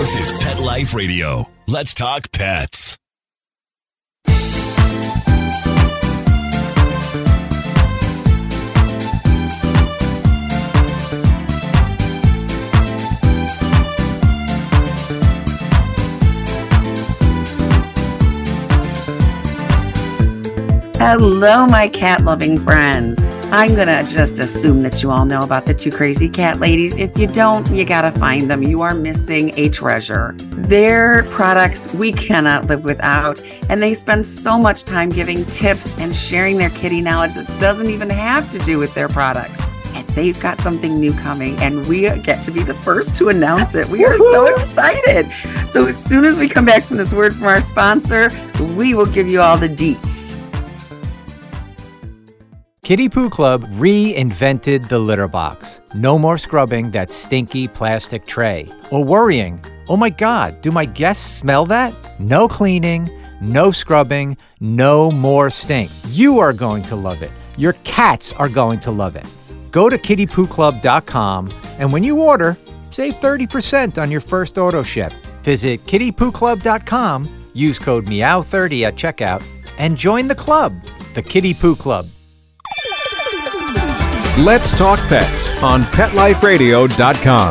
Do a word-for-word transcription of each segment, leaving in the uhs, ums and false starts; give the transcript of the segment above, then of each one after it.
This is Pet Life Radio. Let's talk pets. Hello, my cat-loving friends. I'm going to just assume that you all know about the Two Crazy Cat Ladies. If you don't, you got to find them. You are missing a treasure. Their products we cannot live without, and they spend so much time giving tips and sharing their kitty knowledge that doesn't even have to do with their products. And they've got something new coming, and we get to be the first to announce it. We are so excited. So as soon as we come back from this word from our sponsor, we will give you all the deets. Kitty Poo Club reinvented the litter box. No more scrubbing that stinky plastic tray or worrying, oh my God, do my guests smell that? No cleaning, no scrubbing, no more stink. You are going to love it. Your cats are going to love it. Go to kitty poo club dot com and when you order, save thirty percent on your first auto ship. Visit kitty poo club dot com, use code meow thirty at checkout, and join the club, the Kitty Poo Club. Let's Talk Pets on pet life radio dot com.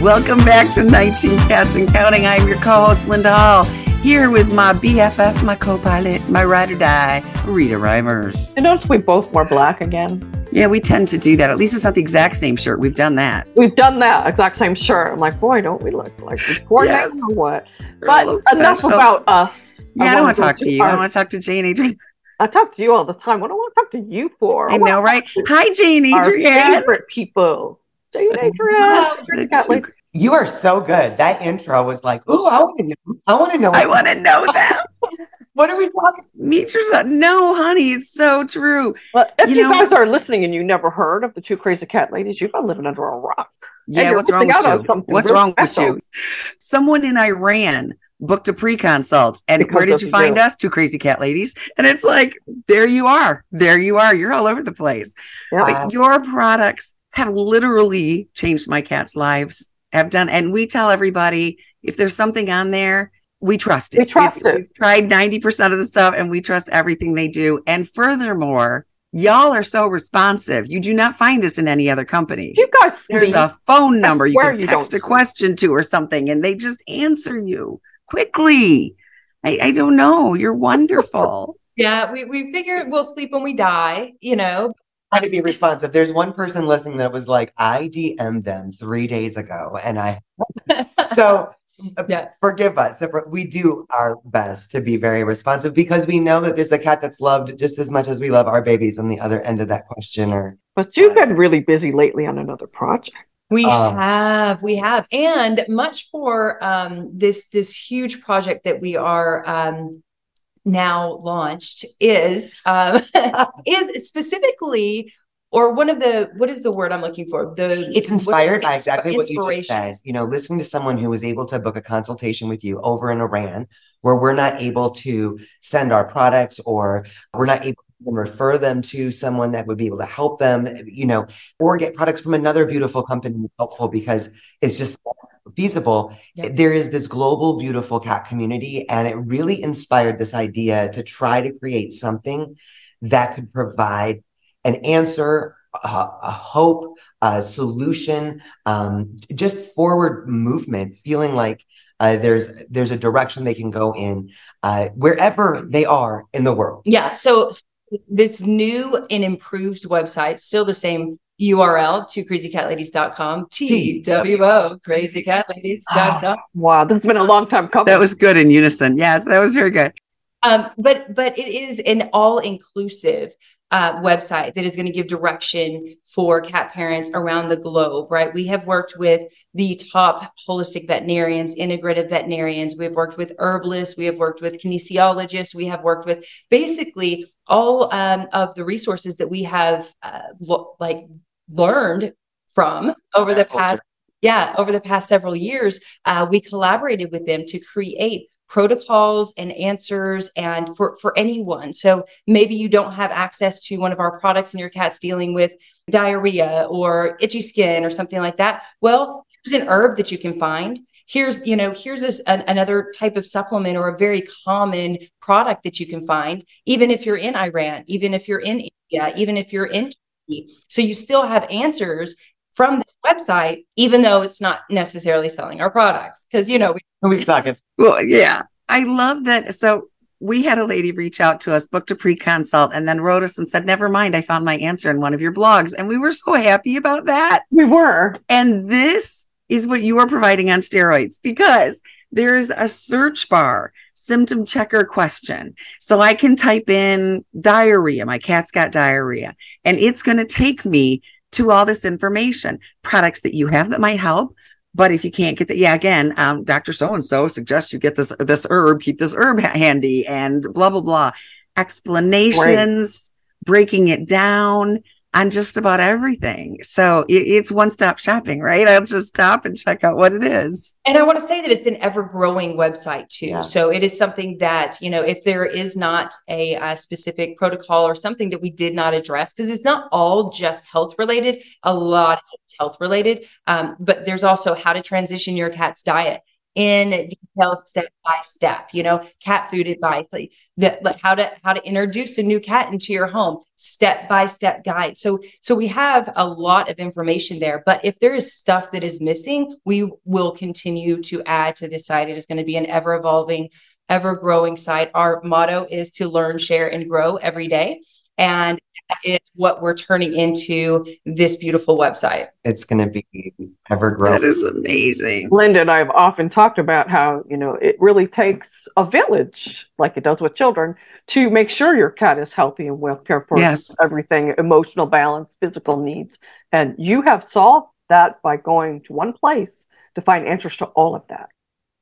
Welcome back to nineteen Cats and Counting. I'm your co-host, Linda Hall, here with my B F F, my co-pilot, my ride or die, Rita Rymers. I noticed we both wore black again. Yeah, we tend to do that. At least it's not the exact same shirt. We've done that. We've done that exact same shirt. I'm like, boy, don't we look like we coordinate yes. or what? But enough about us. Yeah, I, I don't want to talk to you. Are. I don't want to talk to Jae Adrienne. I talk to you all the time. What do I want to talk to you for? I, I know, right? Hi, Jae Adrienne. Our favorite people. Jae Adrienne. Wow, you are so good. That intro was like, ooh, I want to know. I want to know. I want to know that. What are we talking about? Meet yourself. No, honey, it's so true. Well, if you, you know, guys are listening and you never heard of the Two Crazy Cat Ladies, you've been living under a rock. Yeah, what's wrong with you? What's really wrong special. with you? Someone in Iran booked a pre-consult. And because where did you find do. us? Two Crazy Cat Ladies. And it's like, there you are. There you are. You're all over the place. Yeah. Like, your products have literally changed my cat's lives. Have done. And we tell everybody, if there's something on there, we trust it. We trust it's, it. We've tried ninety percent of the stuff and we trust everything they do. And furthermore, y'all are so responsive. You do not find this in any other company. You guys, there's me. a phone number you can text you a question to or something and they just answer you quickly. I, I don't know. You're wonderful. Yeah, we, we figure we'll sleep when we die, you know. Try to be responsive. There's one person listening that was like, I D M'd them three days ago and I. So. Yeah. Forgive us if we do our best to be very responsive because we know that there's a cat that's loved just as much as we love our babies on the other end of that question. Or but you've been really busy lately on another project. We um, have, we have, and much for um, this this huge project that we are um, now launched is um, is specifically. Or one of the, what is the word I'm looking for? The It's inspired by exactly what you just said. You know, listening to someone who was able to book a consultation with you over in Iran, where we're not able to send our products or we're not able to refer them to someone that would be able to help them, you know, or get products from another beautiful company that's helpful because it's just feasible. Yep. There is this global, beautiful cat community, and it really inspired this idea to try to create something that could provide an answer, a, a hope, a solution, um, just forward movement, feeling like uh, there's there's a direction they can go in uh, wherever they are in the world. Yeah, so this new and improved website, still the same U R L, two crazy cat ladies dot com, T W O, crazy cat ladies dot com. Wow, that's been a long time coming. That was good in unison. Yes, that was very good. Um, but but it is an all-inclusive Uh, website that is going to give direction for cat parents around the globe, right? We have worked with the top holistic veterinarians, integrative veterinarians. We've worked with herbalists. We have worked with kinesiologists. We have worked with basically all um, of the resources that we have uh, lo- like learned from over the past, yeah, over the past several years. Uh, we collaborated with them to create protocols and answers and for, for anyone. So maybe you don't have access to one of our products and your cat's dealing with diarrhea or itchy skin or something like that. Well, here's an herb that you can find. Here's, you know, here's this, an, another type of supplement or a very common product that you can find, even if you're in Iran, even if you're in India, even if you're in Turkey. So you still have answers from this website, even though it's not necessarily selling our products. Cause you know, we, we suck it. Well, yeah, I love that. So we had a lady reach out to us, booked a pre-consult, and then wrote us and said, never mind, I found my answer in one of your blogs. And we were so happy about that. We were. And this is what you are providing on steroids, because there's a search bar, symptom checker question. So I can type in diarrhea, my cat's got diarrhea, and it's going to take me to all this information, products that you have that might help. But if you can't get that, yeah, again, um, Doctor So-and-so suggests you get this, this herb, keep this herb handy, and blah, blah, blah. Explanations, right. Breaking it down on just about everything. So it, it's one-stop shopping, right? I'll just stop and check out what it is. And I want to say that it's an ever-growing website too. Yeah. So it is something that, you know, if there is not a, a specific protocol or something that we did not address, because it's not all just health-related, a lot of it's health-related, um, but there's also how to transition your cat's diet in detail, step by step, you know, cat food advice, like, the, like how to how to introduce a new cat into your home, step by step guide. So so we have a lot of information there. But if there is stuff that is missing, we will continue to add to this site. It is going to be an ever evolving, ever growing site. Our motto is to learn, share, and grow every day, and that is what we're turning into this beautiful website. It's going to be ever growing. That is amazing. Linda and I have often talked about how, you know, it really takes a village, like it does with children, to make sure your cat is healthy and well cared for. Yes. Everything, emotional balance, physical needs. And you have solved that by going to one place to find answers to all of that.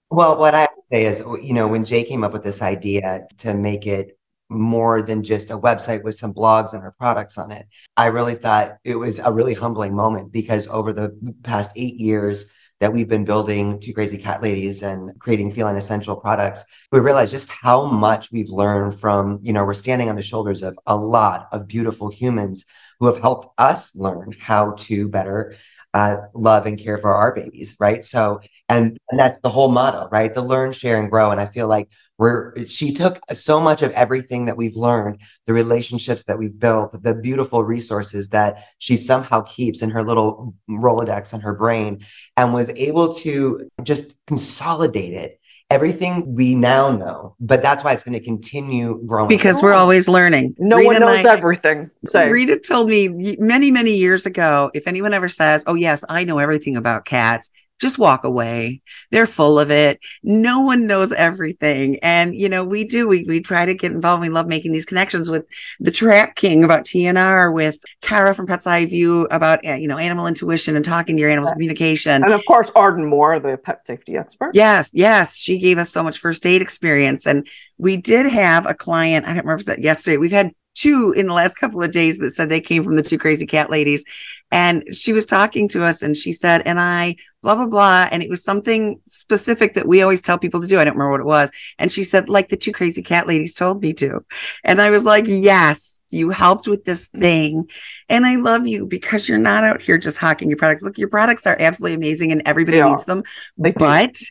Well, what I would say is, you know, when Jay came up with this idea to make it more than just a website with some blogs and her products on it, I really thought it was a really humbling moment, because over the past eight years that we've been building Two Crazy Cat Ladies and creating Feline Essential products, we realized just how much we've learned from, you know, we're standing on the shoulders of a lot of beautiful humans who have helped us learn how to better uh, love and care for our babies, right? So, and, and that's the whole motto, right? The learn, share, and grow. And I feel like Where she took so much of everything that we've learned, the relationships that we've built, the beautiful resources that she somehow keeps in her little Rolodex in her brain, and was able to just consolidate it. Everything we now know, but that's why it's going to continue growing. Because we're always learning. No Rita one knows I, everything. Same. Rita told me many, many years ago, if anyone ever says, oh yes, I know everything about cats, just walk away. They're full of it. No one knows everything. And, you know, we do, we, we try to get involved. We love making these connections with the tracking about T N R, with Kara from Pet's Eye View about, you know, animal intuition and talking to your animals, communication. And of course, Arden Moore, the pet safety expert. Yes. Yes. She gave us so much first aid experience. And we did have a client, I don't remember if it was yesterday, we've had two in the last couple of days that said they came from the Two Crazy Cat Ladies. And she was talking to us and she said, and I blah, blah, blah. And it was something specific that we always tell people to do. I don't remember what it was. And she said, like the Two Crazy Cat Ladies told me to. And I was like, yes, you helped with this thing. And I love you, because you're not out here just hawking your products. Look, your products are absolutely amazing and everybody they needs are. them. They but do.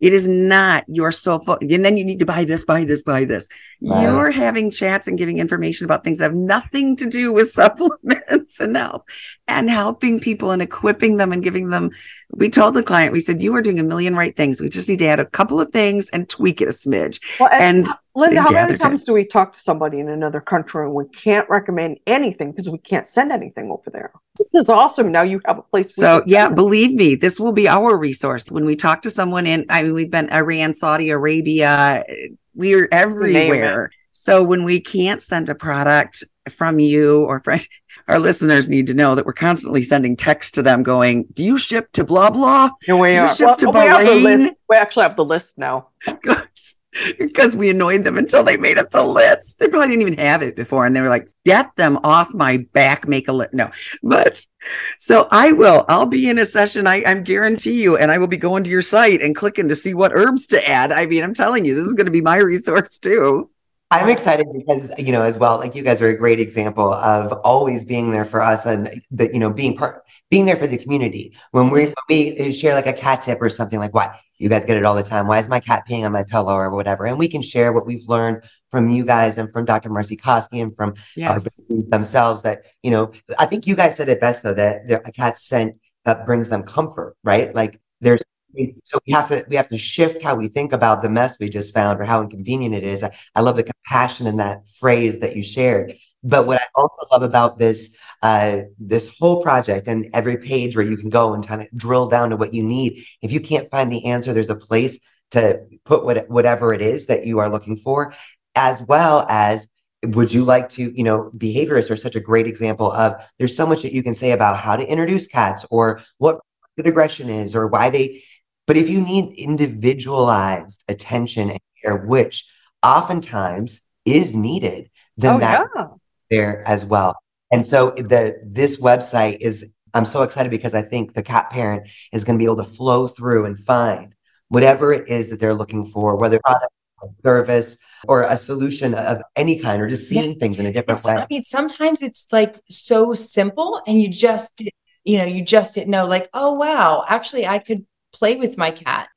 It is not your sole fo- and then you need to buy this, buy this, buy this. Wow. You're having chats and giving information about things that have nothing to do with supplements and help, and helping people and equipping them and giving them. We told the client, we said, you are doing a million right things. We just need to add a couple of things and tweak it a smidge. Well, and, and Linda, how many times it. do we talk to somebody in another country and we can't recommend anything because we can't send anything over there? This is awesome. Now you have a place. So yeah, believe me, this will be our resource. When we talk to someone in, I mean, we've been Iran, Saudi Arabia, we're everywhere. So when we can't send a product from you or from our listeners, need to know that we're constantly sending texts to them going, do you ship to blah, blah? No, we do you are. ship well, to Bahrain? We actually have the list now. Good. because we annoyed them until they made us a list. They probably didn't even have it before. And they were like, get them off my back, make a list. No, but so I will, I'll be in a session. I, I'm guarantee you. And I will be going to your site and clicking to see what herbs to add. I mean, I'm telling you, this is going to be my resource too. I'm excited because, you know, as well, like you guys are a great example of always being there for us and the, you know, being part, being there for the community. When we, we share like a cat tip or something like, why you guys get it all the time. Why is my cat peeing on my pillow or whatever? And we can share what we've learned from you guys and from Doctor Marcy Kosky and from yes. our themselves that, you know, I think you guys said it best though, that a cat's scent that brings them comfort, right? Like there's, so we have to we have to shift how we think about the mess we just found or how inconvenient it is. I, I love the compassion in that phrase that you shared. But what I also love about this uh, this whole project and every page where you can go and kind of drill down to what you need. If you can't find the answer, there's a place to put what, whatever it is that you are looking for, as well as would you like to, you know, behaviorists are such a great example of there's so much that you can say about how to introduce cats or what the aggression is or why they. But if you need individualized attention and care, which oftentimes is needed, then oh, that's yeah. there as well. And so the this website is, I'm so excited because I think the cat parent is going to be able to flow through and find whatever it is that they're looking for, whether product, service, or a solution of any kind, or just seeing yeah. things in a different it's, way. I mean, sometimes it's like so simple and you just, you know, you just didn't know like, oh, wow, actually I could play with my cat.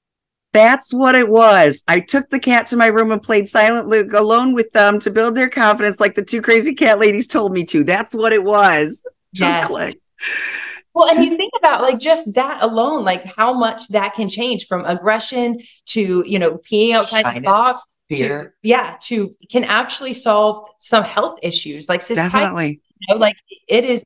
That's what it was. I took the cat to my room and played silently alone with them to build their confidence like the two crazy cat ladies told me to. That's what it was. Just yes. click. Well, and you think about like just that alone, like how much that can change from aggression to, you know, peeing outside Shyness, the box. Fear. To, yeah. To can actually solve some health issues like cystitis. Definitely. You know, like it is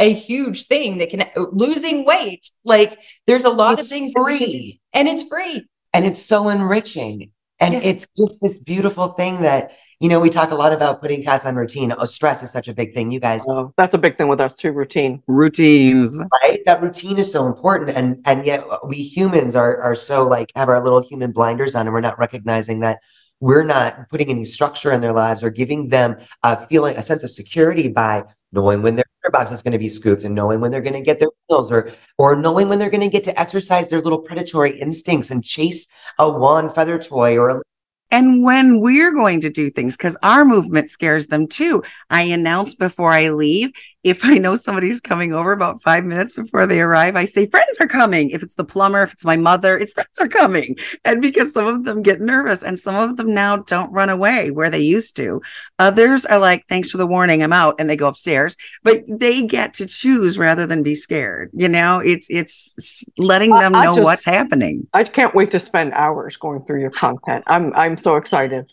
a huge thing that can losing weight. Like there's a lot it's of things free can, and it's free and it's so enriching. And yeah. it's just this beautiful thing that, you know, we talk a lot about putting cats on routine. Oh, stress is such a big thing. You guys, oh, that's a big thing with us too. Routine routines, right? That routine is so important. And, and yet we humans are, are so like have our little human blinders on and we're not recognizing that we're not putting any structure in their lives or giving them a feeling, a sense of security by knowing when their litter box is going to be scooped and knowing when they're going to get their meals or, or knowing when they're going to get to exercise their little predatory instincts and chase a wand feather toy or a and when we're going to do things, because our movement scares them too. I announce before I leave. If I know somebody's coming over about five minutes before they arrive, I say, friends are coming. If it's the plumber, if it's my mother, it's friends are coming. And because some of them get nervous and some of them now don't run away where they used to. Others are like, thanks for the warning, I'm out. And they go upstairs, but they get to choose rather than be scared. You know, it's, it's letting them I, I know just, what's happening. I can't wait to spend hours going through your content. I'm, I'm so excited.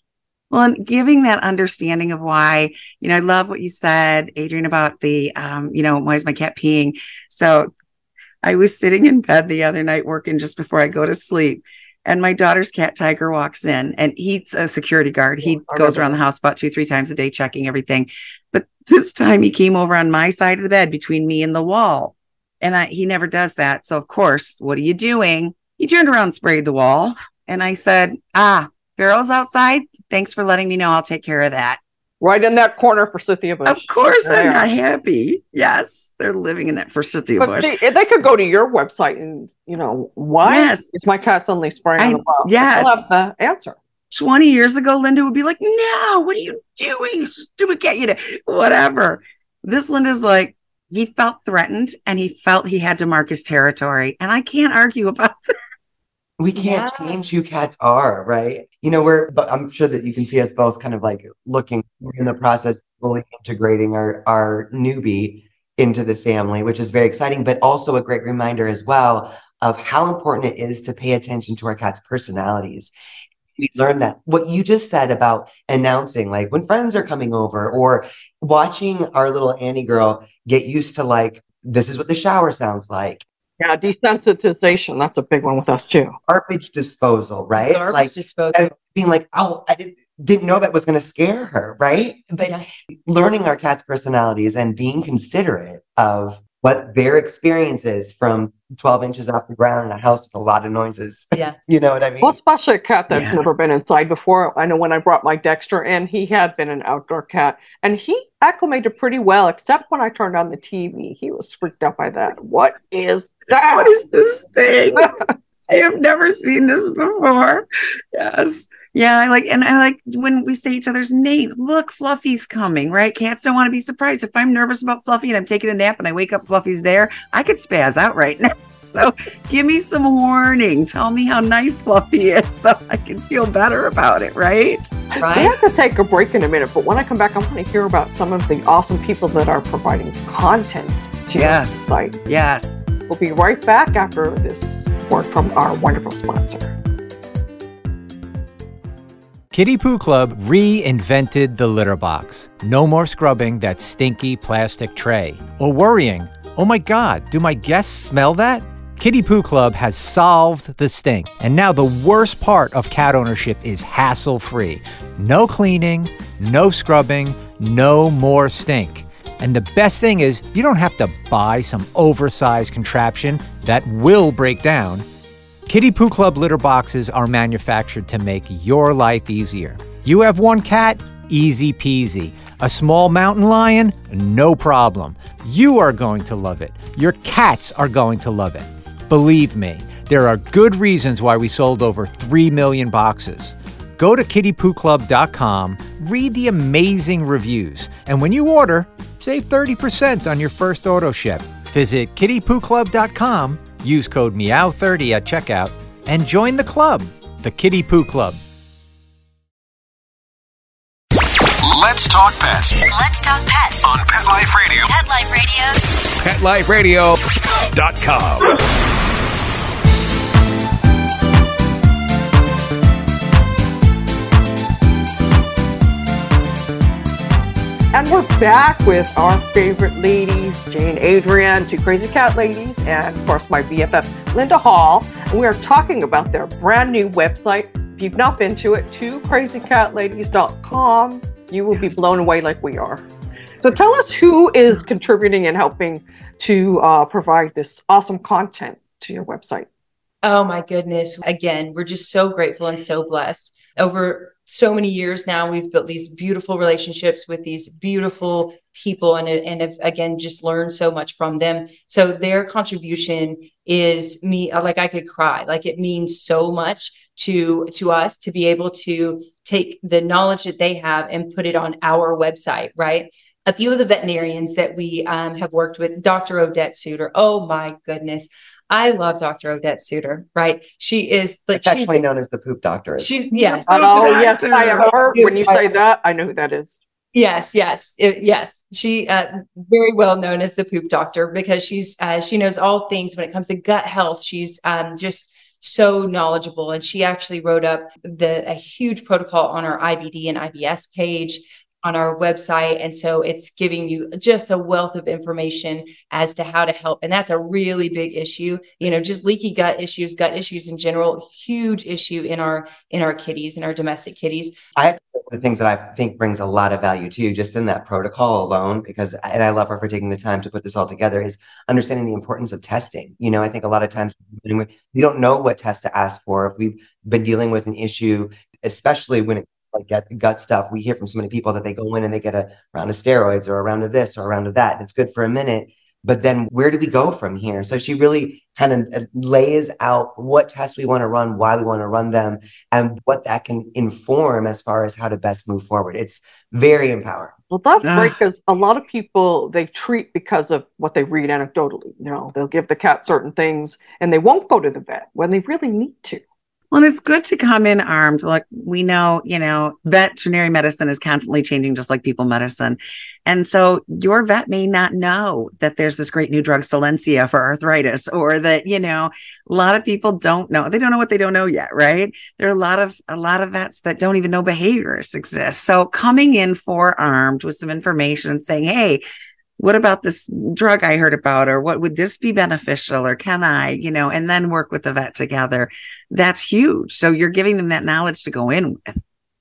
Well, and giving that understanding of why, you know, I love what you said, Adrienne, about the, um, you know, why is my cat peeing? So I was sitting in bed the other night working just before I go to sleep. And my daughter's cat, Tiger, walks in and he's a security guard. He yeah, goes around the house about two, three times a day, checking everything. But this time he came over on my side of the bed between me and the wall. And I, he never does that. So, of course, what are you doing? He turned around and sprayed the wall. And I said, ah, Farrell's outside. Thanks for letting me know. I'll take care of that. Right in that corner forsythia bush. Of course, there. I'm not happy. Yes, they're living in that forsythia but bush. They, they could go to your website and, you know, why yes. is my cat suddenly spraying I, on the wall? Yes. I'll have the answer. twenty years ago, Linda would be like, no, what are you doing? You stupid cat, you know, whatever. This Linda's like, he felt threatened and he felt he had to mark his territory. And I can't argue about that. We can't yeah. change who cats are, right? You know, we're, but I'm sure that you can see us both kind of like looking in the process of fully integrating our, our newbie into the family, which is very exciting, but also a great reminder as well of how important it is to pay attention to our cats' personalities. We learn that what you just said about announcing, like when friends are coming over or watching our little Annie girl get used to like, this is what the shower sounds like. Yeah, desensitization. That's a big one with us too. Garbage disposal, right? Garbage like, disposal. Being like, oh, I didn't, didn't know that was going to scare her, right? But yeah. learning our cat's personalities and being considerate of what their experience is from twelve inches off the ground in a house with a lot of noises. Yeah. You know what I mean? Well, especially a cat that's yeah. never been inside before. I know when I brought my Dexter in, he had been an outdoor cat, and he acclimated pretty well, except when I turned on the T V. He was freaked out by that. What is that? What is this thing? I have never seen this before. Yes. Yeah, I like, and I like when we say each other's names. Look, Fluffy's coming, right? Cats don't want to be surprised. If I'm nervous about Fluffy and I'm taking a nap and I wake up, Fluffy's there, I could spaz out right now. So give me some warning. Tell me how nice Fluffy is so I can feel better about it, right? Right. We have to take a break in a minute, but when I come back, I want to hear about some of the awesome people that are providing content to yes. the site. Yes. We'll be right back after this word from our wonderful sponsor. Kitty Poo Club reinvented the litter box. No more scrubbing that stinky plastic tray or worrying, oh my God, do my guests smell that? Kitty Poo Club has solved the stink. And now the worst part of cat ownership is hassle-free. No cleaning, no scrubbing, no more stink. And the best thing is you don't have to buy some oversized contraption that will break down. Kitty Poo Club litter boxes are manufactured to make your life easier. You have one cat, easy peasy. A small mountain lion, no problem. You are going to love it. Your cats are going to love it. Believe me, there are good reasons why we sold over three million boxes. Go to kitty poo club dot com, read the amazing reviews, and when you order, save thirty percent on your first auto ship. Visit kitty poo club dot com. Use code meow thirty at checkout and join the club, the Kitty Poo Club. Let's talk pets. Let's talk pets. On Pet Life Radio. Pet Life Radio. Pet Life Radio dot com. And we're back with our favorite ladies, Jae Adrienne, Two Crazy Cat Ladies, and of course my B F F, Linda Hall. And we are talking about their brand new website. If you've not been to it, two crazy cat ladies dot com, you will yes. be blown away like we are. So tell us who is contributing and helping to uh, provide this awesome content to your website. Oh my goodness. Again, we're just so grateful and so blessed. Over so many years now, we've built these beautiful relationships with these beautiful people and, and have, again, just learned so much from them. So their contribution is me, like I could cry, like it means so much to, to us to be able to take the knowledge that they have and put it on our website, right? A few of the veterinarians that we um, have worked with, Doctor Odette Suter. Oh my goodness. I love Doctor Odette Suter, right? She is like it's actually she's, known as the poop doctor. She's yeah. Oh yes, I have heard when you say that. I know who that is. Yes, yes, it, yes. She uh, very well known as the poop doctor because she's uh, she knows all things when it comes to gut health. She's um, just so knowledgeable, and she actually wrote up the a huge protocol on our I B D and I B S page on our website. And so it's giving you just a wealth of information as to how to help. And that's a really big issue, you know, just leaky gut issues, gut issues in general, huge issue in our, in our kitties, in our domestic kitties. I have some of the things that I think brings a lot of value to you just in that protocol alone, because, and I love her for taking the time to put this all together, is understanding the importance of testing. You know, I think a lot of times we don't know what test to ask for. If we've been dealing with an issue, especially when it like gut, gut stuff. We hear from so many people that they go in and they get a round of steroids or a round of this or a round of that. It's good for a minute, but then where do we go from here? So she really kind of lays out what tests we want to run, why we want to run them, and what that can inform as far as how to best move forward. It's very empowering. Well, that's great because a lot of people, they treat because of what they read anecdotally. You know, they'll give the cat certain things and they won't go to the vet when they really need to. Well, and it's good to come in armed. Like we know, you know, veterinary medicine is constantly changing, just like people medicine. And so your vet may not know that there's this great new drug, Solensia, for arthritis, or that, you know, a lot of people don't know. They don't know what they don't know yet, right? There are a lot of a lot of vets that don't even know behaviorists exist. So coming in forearmed with some information and saying, hey, what about this drug I heard about, or what would this be beneficial, or can I, you know, and then work with the vet together. That's huge. So you're giving them that knowledge to go in with.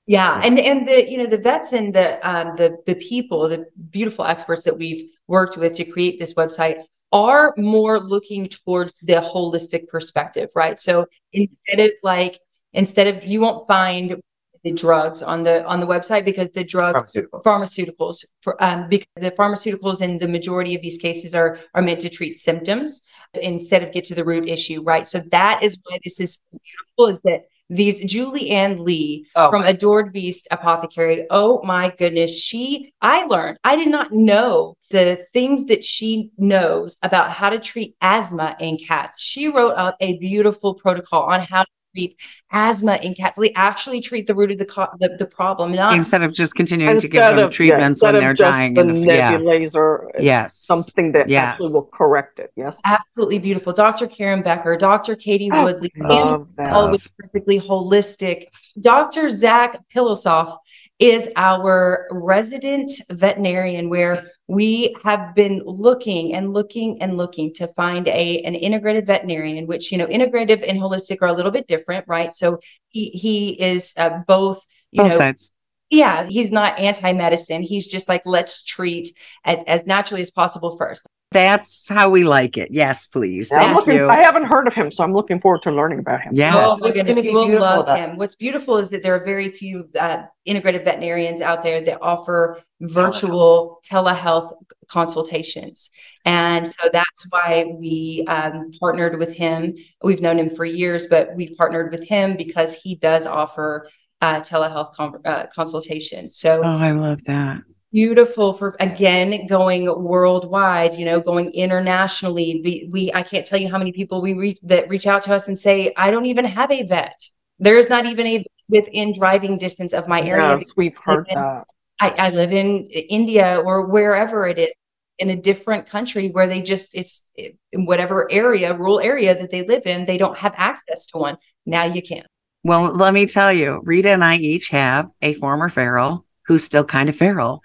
Yeah. And, and the, you know, the vets and the, um, the, the people, the beautiful experts that we've worked with to create this website are more looking towards the holistic perspective, right? So instead of like, instead of, you won't find the drugs on the, on the website, because the drugs, pharmaceuticals, pharmaceuticals for, um, because the pharmaceuticals in the majority of these cases are, are meant to treat symptoms instead of get to the root issue, right? So that is why this is so beautiful, is that these Julie Ann Lee oh. from Adored Beast Apothecary. Oh my goodness. She, I learned, I did not know the things that she knows about how to treat asthma in cats. She wrote up a beautiful protocol on how to treat asthma in cats. They actually treat the root of the co- the, the problem. Not, instead of just continuing to give them of, treatments yeah, when they're dying. The and if, nebulizer yeah. yes. something that yes. actually will correct it. Yes. Absolutely beautiful. Doctor Karen Becker, Doctor Katie I Woodley, always perfectly holistic. Doctor Zach Pilosoff is our resident veterinarian, where we have been looking and looking and looking to find a an integrative veterinarian, which, you know, integrative and holistic are a little bit different, right? So he he is uh, both, you both know, sides. Yeah, he's not anti-medicine. He's just like, let's treat at, as naturally as possible first. That's how we like it. Yes, please. Yeah, Thank looking, you. I haven't heard of him, so I'm looking forward to learning about him. Yes. Oh, we're gonna, we'll love though. him. What's beautiful is that there are very few uh, integrative veterinarians out there that offer virtual telehealth. telehealth consultations. And so that's why we um, partnered with him. We've known him for years, but we've partnered with him because he does offer uh, telehealth con- uh, consultations. So, oh, I love that. Beautiful for, again, going worldwide, you know, going internationally. We, we I can't tell you how many people we reach that reach out to us and say, I don't even have a vet. There is not even a vet within driving distance of my area. Yes, we've heard I that. I, I live in India or wherever it is, in a different country where they just, it's in whatever area, rural area that they live in, they don't have access to one. Now you can. Well, let me tell you, Rita and I each have a former feral who's still kind of feral.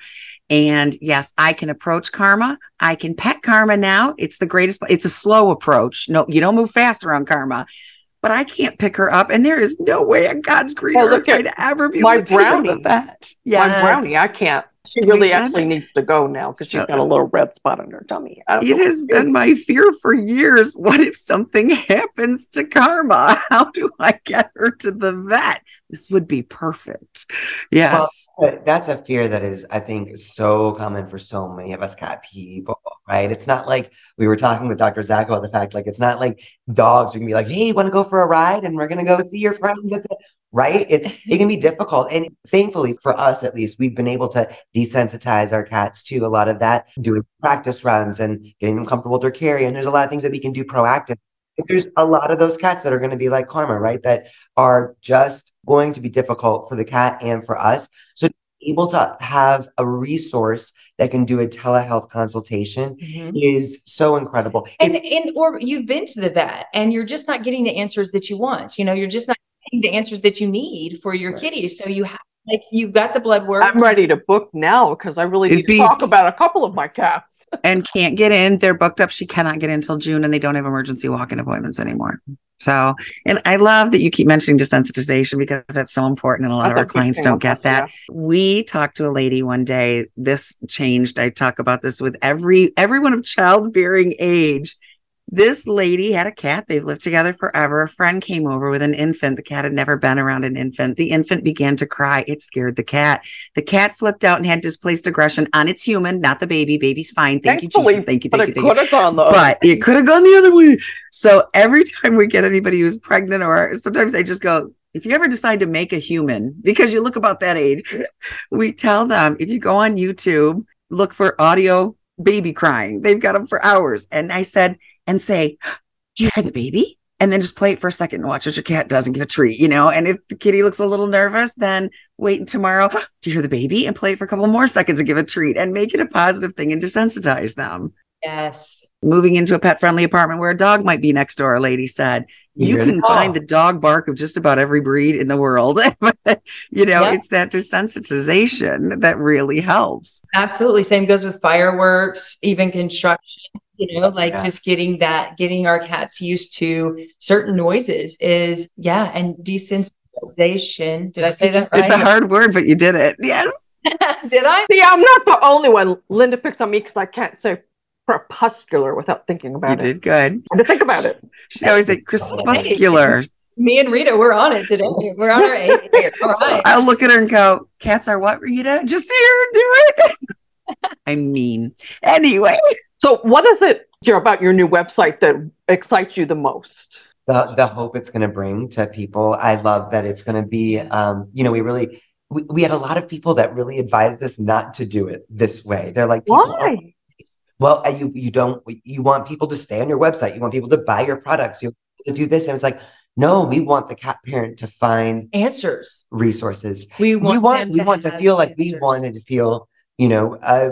And yes, I can approach karma. I can pet karma now. It's the greatest. It's a slow approach. No, you don't move faster on karma, but I can't pick her up. And there is no way on God's green oh, earth going to ever be able to take her to the vet. Yes. My brownie, I can't. She really actually needs to go now because she's got a little red spot on her tummy. It has been my fear for years. What if something happens to Karma? How do I get her to the vet? This would be perfect. Yes. Well, that's a fear that is, I think, so common for so many of us cat people, right? It's not like we were talking with Doctor Zach about the fact, like, it's not like dogs. We can be like, hey, you want to go for a ride? And we're going to go see your friends at the... Right? It it can be difficult. And thankfully for us, at least, we've been able to desensitize our cats to a lot of that, doing practice runs and getting them comfortable with their carry. And there's a lot of things that we can do proactive. But there's a lot of those cats that are going to be like Karma, right? That are just going to be difficult for the cat and for us. So able to have a resource that can do a telehealth consultation mm-hmm. is so incredible. And, it, and, or you've been to the vet and you're just not getting the answers that you want. You know, you're just not the answers that you need for your right. kitty. So you have, like, you've got the blood work. I'm ready to book now because I really It'd need to be, talk about a couple of my cats. And can't get in. They're booked up. She cannot get in until June, and they don't have emergency walk-in appointments anymore. So, and I love that you keep mentioning desensitization because that's so important. And a lot I of our clients don't get that. Yeah. We talked to a lady one day. This changed. I talk about this with every, everyone of childbearing age. This lady had a cat. They've lived together forever. A friend came over with an infant. The cat had never been around an infant. The infant began to cry. It scared the cat. The cat flipped out and had displaced aggression on its human, not the baby. Baby's fine. Thank Thankfully, you, Jesus. Thank you, thank you, thank you. But it could have gone the other way. But it could have gone the other way. So every time we get anybody who's pregnant, or sometimes I just go, if you ever decide to make a human, because you look about that age, we tell them, if you go on YouTube, look for audio baby crying. They've got them for hours. And I said, and say, do you hear the baby? And then just play it for a second and watch what your cat does and give a treat, you know? And if the kitty looks a little nervous, then wait until tomorrow, do you hear the baby? And play it for a couple more seconds and give a treat and make it a positive thing and desensitize them. Yes. Moving into a pet-friendly apartment where a dog might be next door, a lady said. You really? can oh. find the dog bark of just about every breed in the world. you know, yeah. It's that desensitization that really helps. Absolutely. Same goes with fireworks, even construction. You know, like yeah. just getting that, getting our cats used to certain noises is, yeah. And desensitization. Did I say that right? It's a hard word, but you did it. Yes. Did I? Yeah, I'm not the only one. Linda picks on me because I can't say crepuscular without thinking about it. You did good. And to think about it. She always said crepuscular. Me and Rita, we're on it today. We're on our eight here. All right. I'll look at her and go, cats are what, Rita? Just here and do it. I mean, anyway. So what is it about your new website that excites you the most? The, the hope it's going to bring to people. I love that it's going to be, um, you know, we really, we, we had a lot of people that really advised us not to do it this way. They're like, why? Well, you, you don't, you want people to stay on your website. You want people to buy your products. You want people to do this. And it's like, no, we want the cat parent to find answers, resources. We want, we want, we want to feel like answers. We wanted to feel, you know, uh,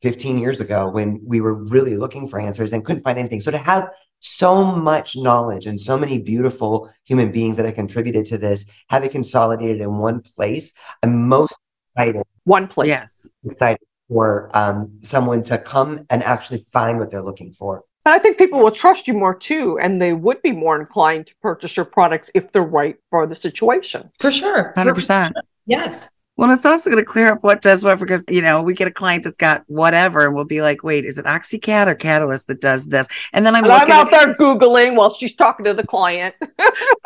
fifteen years ago when we were really looking for answers and couldn't find anything. So to have so much knowledge and so many beautiful human beings that have contributed to this, have it consolidated in one place. I'm most excited. One place. Yes. Excited for um, someone to come and actually find what they're looking for. I think people will trust you more too, and they would be more inclined to purchase your products if they're right for the situation. For sure. one hundred percent. Yes. Well, it's also going to clear up what does what, because, you know, we get a client that's got whatever and we'll be like, wait, is it OxyCat or Catalyst that does this? And then I'm, and looking I'm out there this. Googling while she's talking to the client.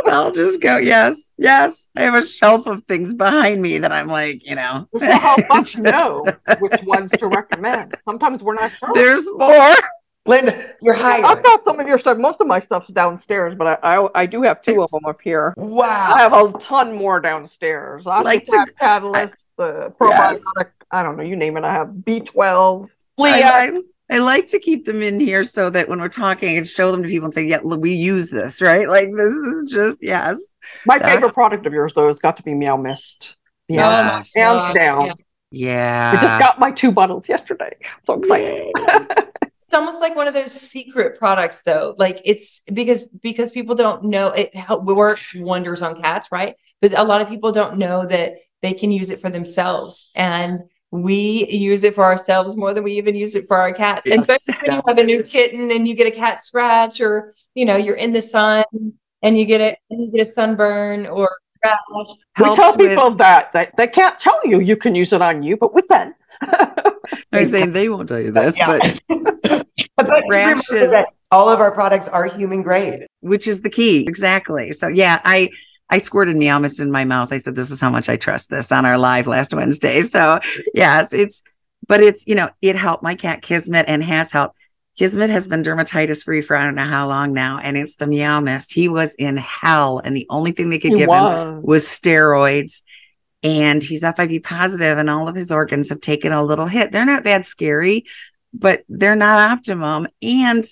I'll just go, yes, yes. I have a shelf of things behind me that I'm like, you know. So how much know which ones to recommend. Sometimes we're not sure. There's more. Linda, you're hired. I've got some of your stuff. Most of my stuff's downstairs, but I I, I do have two of them up here. Wow. I have a ton more downstairs. I like to, Catalyst, I, the probiotic, yes. I don't know, you name it. I have B twelve, Flea. I, I, I like to keep them in here so that when we're talking and show them to people and say, yeah, we use this, right? Like, this is just, yes. My That's... favorite product of yours, though, has got to be Meow Mist. Yeah. Yes. Down, down. Yeah. yeah. I just got my two bottles yesterday. I'm so excited. It's almost like one of those secret products though. Like it's because, because people don't know it help, works wonders on cats. Right. But a lot of people don't know that they can use it for themselves, and we use it for ourselves more than we even use it for our cats. Yes. And especially when you have a new kitten and you get a cat scratch, or, you know, you're in the sun and you get it and you get a sunburn or crash. We tell people with- that, that they can't tell you, you can use it on you, but we can. I was saying they won't tell you this, yeah. but, but rashes. All of our products are human grade, which is the key. Exactly. So yeah, I, I squirted Meow Mist in my mouth. I said, this is how much I trust this on our live last Wednesday. So yes, it's, but it's, you know, it helped my cat Kismet and has helped. Kismet has been dermatitis free for, I don't know how long now. And it's the Meow Mist. He was in hell. And the only thing they could he give was. him was steroids. And he's F I V positive, and all of his organs have taken a little hit. They're not that scary, but they're not optimum. And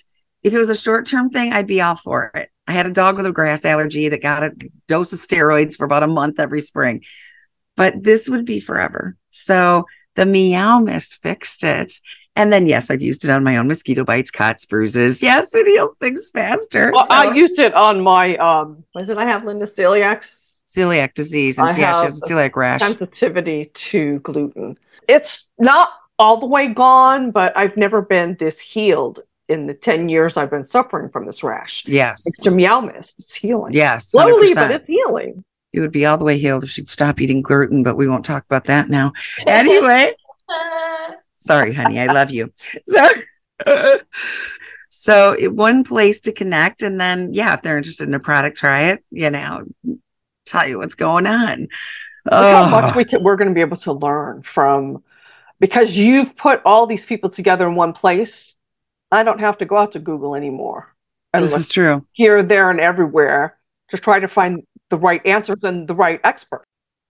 if it was a short-term thing, I'd be all for it. I had a dog with a grass allergy that got a dose of steroids for about a month every spring, but this would be forever. So the Meow Mist fixed it. And then, yes, I've used it on my own mosquito bites, cuts, bruises. Yes, it heals things faster. Well, so. I used it on my, um, was it I have Linda Celiac's? Celiac disease, and I yeah, she has a celiac rash. Sensitivity to gluten. It's not all the way gone, but I've never been this healed in the ten years I've been suffering from this rash. Yes. It's the Meow Mist. It's healing. Yes. Slowly, but it's healing. It would be all the way healed if she'd stop eating gluten, but we won't talk about that now. Anyway. Sorry, honey. I love you. So, so it, one place to connect, and then, yeah, if they're interested in a product, try it, you know. Tell you what's going on. Oh. How much we can, we're going to be able to learn from, because you've put all these people together in one place. I don't have to go out to Google anymore. This is true. Here, there, and everywhere to try to find the right answers and the right experts.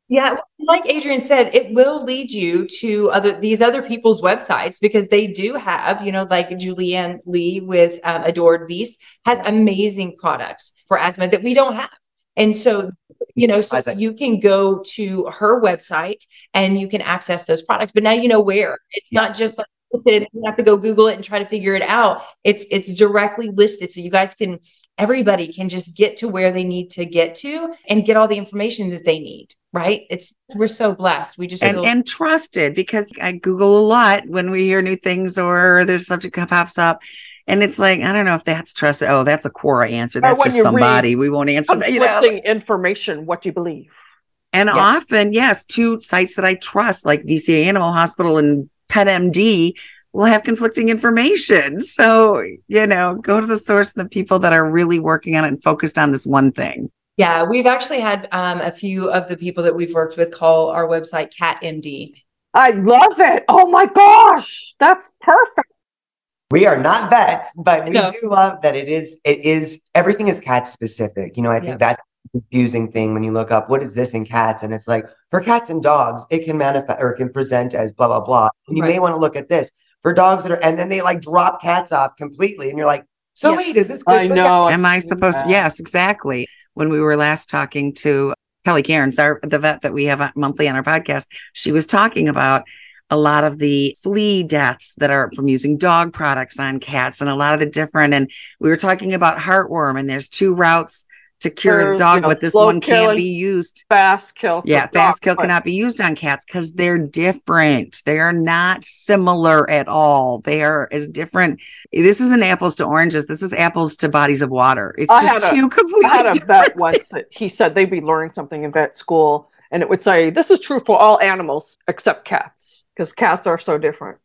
Yeah, like Adrienne said, it will lead you to other these other people's websites, because they do have, you know, like Julie Ann Lee with um, Adored Beast has amazing products for asthma that we don't have. And so, you know, so you can go to her website and you can access those products, but now you know where. It's yeah. not just like you have to go Google it and try to figure it out. It's, it's directly listed. So you guys can, everybody can just get to where they need to get to and get all the information that they need. Right. It's, we're so blessed. We just, and, go- and trusted, because I Google a lot when we hear new things or there's subject pops up. And it's like, I don't know if that's trusted. Oh, that's a Quora answer. That's just somebody. We won't answer that. You know, information, what you believe. And yes. often, yes, two sites that I trust, like V C A Animal Hospital and Pet M D, will have conflicting information. So, you know, go to the source of the people that are really working on it and focused on this one thing. Yeah, we've actually had um, a few of the people that we've worked with call our website Cat M D. I love it. Oh my gosh, that's perfect. We are not vets, but we no. do love that it is, it is, everything is cat specific. You know, I think yep. that's a confusing thing when you look up, what is this in cats? And it's like, for cats and dogs, it can manifest or it can present as blah, blah, blah. And you right. may want to look at this for dogs that are, and then they like drop cats off completely. And you're like, so yes. wait, is this good? I know. Am I supposed to? Yes, exactly. When we were last talking to Kelly Cairns, our, the vet that we have monthly on our podcast, she was talking about a lot of the flea deaths that are from using dog products on cats and a lot of the different, and we were talking about heartworm, and there's two routes to cure there's, dog, you know, but this one can't be used. Fast kill. Yeah, fast kill part. Cannot be used on cats because they're different. They are not similar at all. They are as different. This isn't apples to oranges. This is apples to bodies of water. It's I just two a, completely I had a vet once that he said they'd be learning something in vet school, and it would say, this is true for all animals except cats, because cats are so different.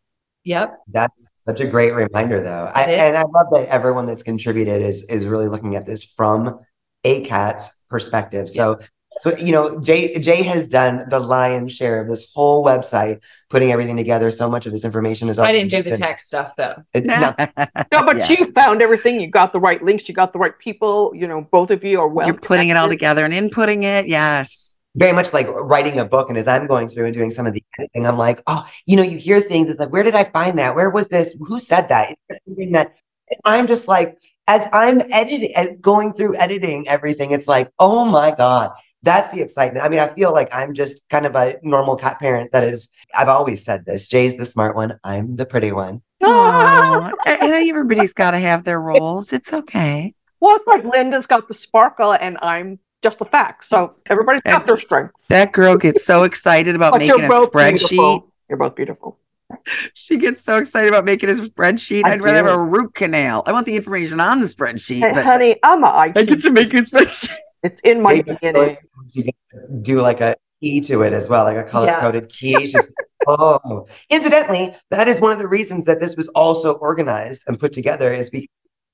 Yep. That's such a great reminder, though. I, and I love that everyone that's contributed is is really looking at this from a cat's perspective. So, yeah. so you know, Jay, Jay has done the lion's share of this whole website, putting everything together. So much of this information is. I didn't do the tech stuff though. It, no. no, but yeah. you found everything. You got the right links. You got the right people. You know, both of you are well. You're putting connected. It all together and inputting it. Yes. Very much like writing a book. And as I'm going through and doing some of the editing, I'm like, oh, you know, you hear things. It's like, where did I find that? Where was this? Who said that? that? I'm just like, as I'm editing, as going through editing everything, it's like, oh my God, that's the excitement. I mean, I feel like I'm just kind of a normal cat parent that is, I've always said this, Jay's the smart one. I'm the pretty one. Aww. And everybody's got to have their roles. It's okay. Well, it's like Linda's got the sparkle and I'm just the facts. So everybody's got their strengths. That girl gets so excited about oh, making a spreadsheet. Beautiful. You're both beautiful. She gets so excited about making a spreadsheet. I I'd do. rather have a root canal. I want the information on the spreadsheet. Hey, but honey, I'm a I T. I get to make a spreadsheet. It's in my D N A. She gets to do like a key to it as well, like a color-coded yeah. key. She's like, oh. Incidentally, that is one of the reasons that this was also organized and put together is because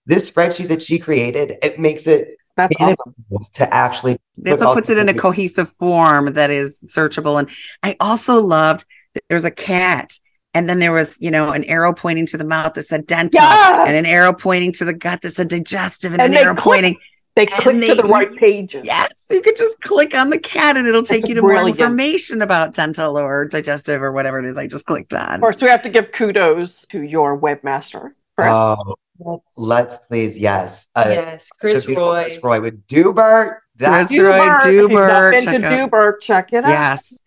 this spreadsheet that she created, it makes it That's awesome. to actually. That's what puts it in a cohesive form that is searchable. And I also loved that there's a cat. And then there was, you know, an arrow pointing to the mouth that said dental yes! and an arrow pointing to the gut that said digestive and, and an arrow click, pointing. They click they, to the right pages. Yes. You could just click on the cat and it'll take That's you to brilliant. more information about dental or digestive or whatever it is I just clicked on. Of course, we have to give kudos to your webmaster. Oh, let's, let's please. Yes. Uh, yes. Chris Roy. Chris Roy with Dubert. That's Chris Roy, Dubert. If you've not been to Dubert, check it out. Yes.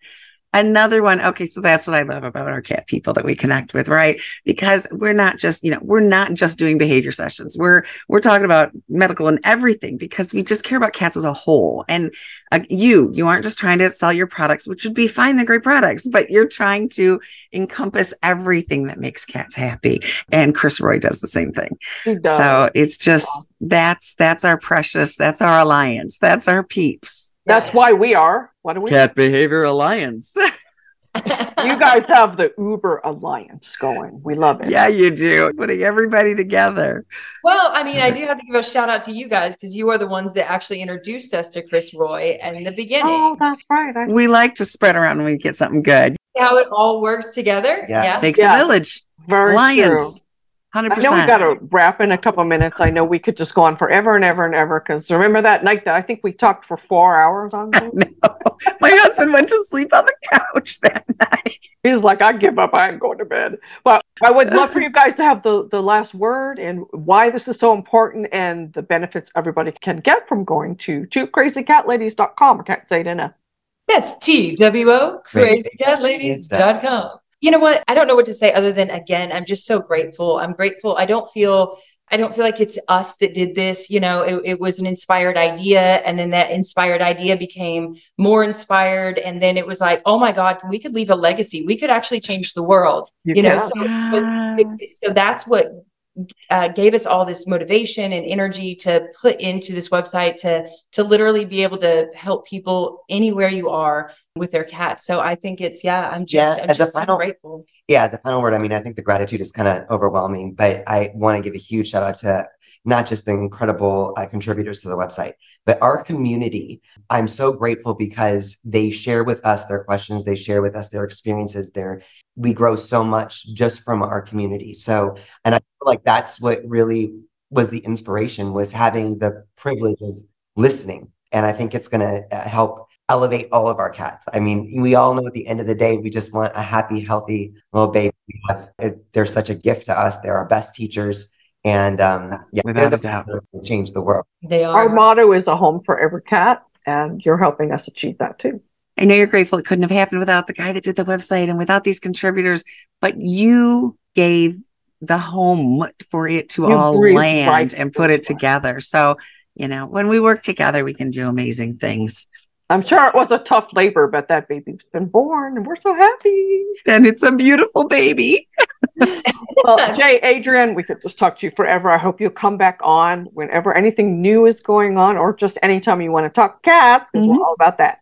Another one. Okay. So that's what I love about our cat people that we connect with, right? Because we're not just, you know, we're not just doing behavior sessions. We're, we're talking about medical and everything because we just care about cats as a whole. And uh, you, you aren't just trying to sell your products, which would be fine. They're great products, but you're trying to encompass everything that makes cats happy. And Chris Roy does the same thing. So it's just, that's, that's our precious, that's our alliance. That's our peeps. That's why we are. What do we? Cat Behavior Alliance. You guys have the Uber Alliance going. We love it. Yeah, you do. Putting everybody together. Well, I mean, I do have to give a shout out to you guys because you are the ones that actually introduced us to Chris Roy in the beginning. Oh, that's right. I- we like to spread around when we get something good. How it all works together. Yeah. yeah. Takes yeah. a village. Very Alliance. True. one hundred percent. I know we got to wrap in a couple of minutes. I know we could just go on forever and ever and ever. Because remember that night that I think we talked for four hours on Zoom? My husband went to sleep on the couch that night. He was like, I give up. I'm going to bed. But I would love for you guys to have the, the last word and why this is so important and the benefits everybody can get from going to two crazy cat ladies dot com. I can't say it enough. That's T W O, crazy cat ladies dot com. You know what? I don't know what to say other than, again, I'm just so grateful. I'm grateful. I don't feel, I don't feel like it's us that did this. You know, it, it was an inspired idea. And then that inspired idea became more inspired. And then it was like, oh my God, we could leave a legacy. We could actually change the world, you, you know? So, yes. so that's what uh, gave us all this motivation and energy to put into this website to, to literally be able to help people anywhere you are with their cat. So I think it's, yeah, I'm just, yeah, I'm just final, so grateful. Yeah. As a final word, I mean, I think the gratitude is kind of overwhelming, but I want to give a huge shout out to not just the incredible uh, contributors to the website, but our community. I'm so grateful because they share with us their questions. They share with us their experiences. Their, we grow so much just from our community. So, and I feel like that's what really was the inspiration, was having the privilege of listening. And I think it's going to help elevate all of our cats. I mean, we all know at the end of the day, we just want a happy, healthy little baby. We have, they're such a gift to us. They're our best teachers. And um, yeah, without a doubt, change the world. They are. Our motto is a home for every cat, and you're helping us achieve that too. I know you're grateful. It couldn't have happened without the guy that did the website and without these contributors, but you gave the home for it to you all land right and put it together. So, you know, when we work together, we can do amazing things. I'm sure it was a tough labor, but that baby's been born and we're so happy. And it's a beautiful baby. Well, Jae Adrienne, we could just talk to you forever. I hope you'll come back on whenever anything new is going on, or just anytime you want to talk cats, because mm-hmm. we're all about that.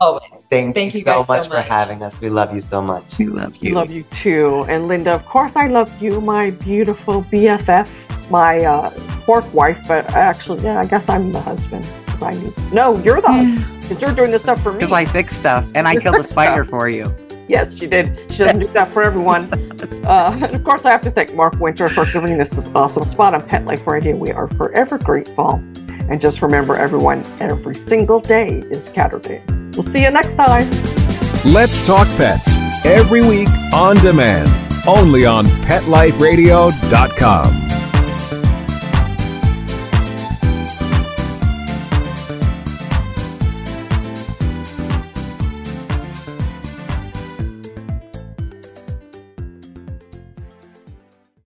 Always. Thank, Thank you, you so, much so much for having us. We love you so much. We love you. We love you too. And Linda, of course, I love you, my beautiful B F F, my uh, pork wife, but actually, yeah, I guess I'm the husband. I need. No, you're the, because you're doing this stuff for me. Because I fix stuff and I killed a spider for you. Yes, she did. She doesn't do that for everyone. Uh, and of course, I have to thank Mark Winter for giving us this awesome spot on Pet Life Radio. We are forever grateful. And just remember, everyone, every single day is Catterday. We'll see you next time. Let's Talk Pets every week on demand, only on pet life radio dot com.